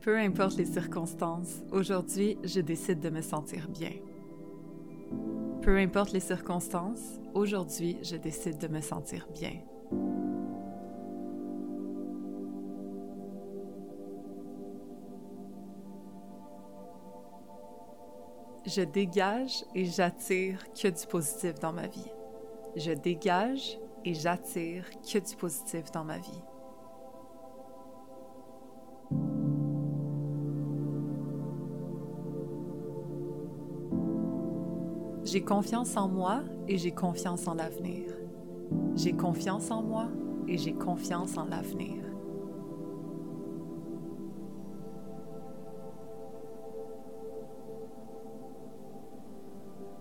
Peu importe les circonstances, aujourd'hui, je décide de me sentir bien. Peu importe les circonstances, aujourd'hui, je décide de me sentir bien. Je dégage et j'attire que du positif dans ma vie. Je dégage et j'attire que du positif dans ma vie. J'ai confiance en moi et j'ai confiance en l'avenir. J'ai confiance en moi et j'ai confiance en l'avenir.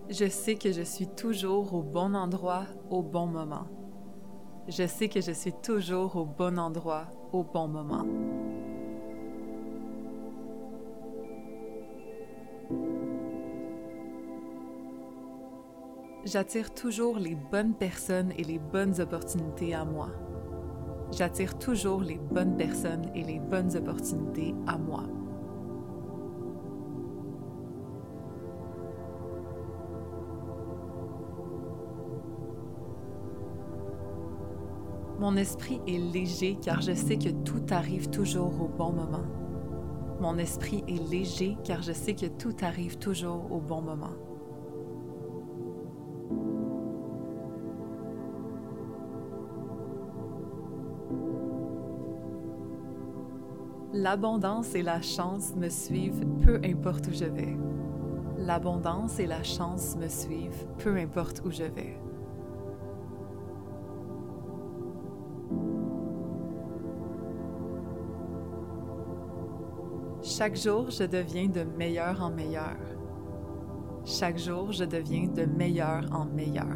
Je sais que je suis toujours au bon endroit, au bon moment. Je sais que je suis toujours au bon endroit, au bon moment. J'attire toujours les bonnes personnes et les bonnes opportunités à moi. J'attire toujours les bonnes personnes et les bonnes opportunités à moi. Mon esprit est léger car je sais que tout arrive toujours au bon moment. Mon esprit est léger car je sais que tout arrive toujours au bon moment. L'abondance et la chance me suivent, peu importe où je vais. L'abondance et la chance me suivent, peu importe où je vais. Chaque jour, je deviens de meilleur en meilleur. Chaque jour, je deviens de meilleur en meilleur.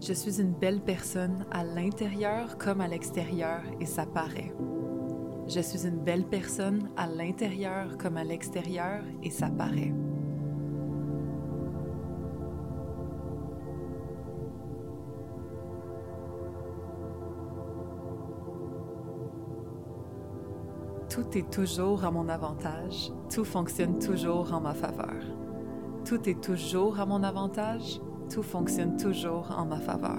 Je suis une belle personne à l'intérieur comme à l'extérieur et ça paraît. Je suis une belle personne à l'intérieur comme à l'extérieur et ça paraît. Tout est toujours à mon avantage, tout fonctionne toujours en ma faveur. Tout est toujours à mon avantage. Tout fonctionne toujours en ma faveur.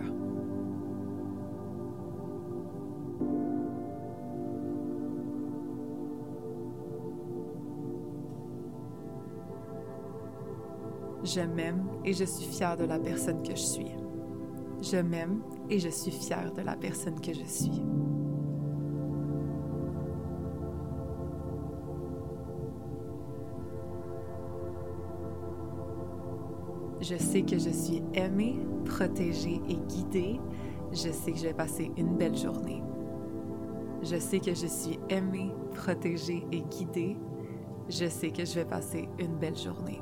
Je m'aime et je suis fière de la personne que je suis. Je m'aime et je suis fière de la personne que je suis. Je sais que je suis aimée, protégée et guidée. Je sais que je vais passer une belle journée. Je sais que je suis aimée, protégée et guidée. Je sais que je vais passer une belle journée.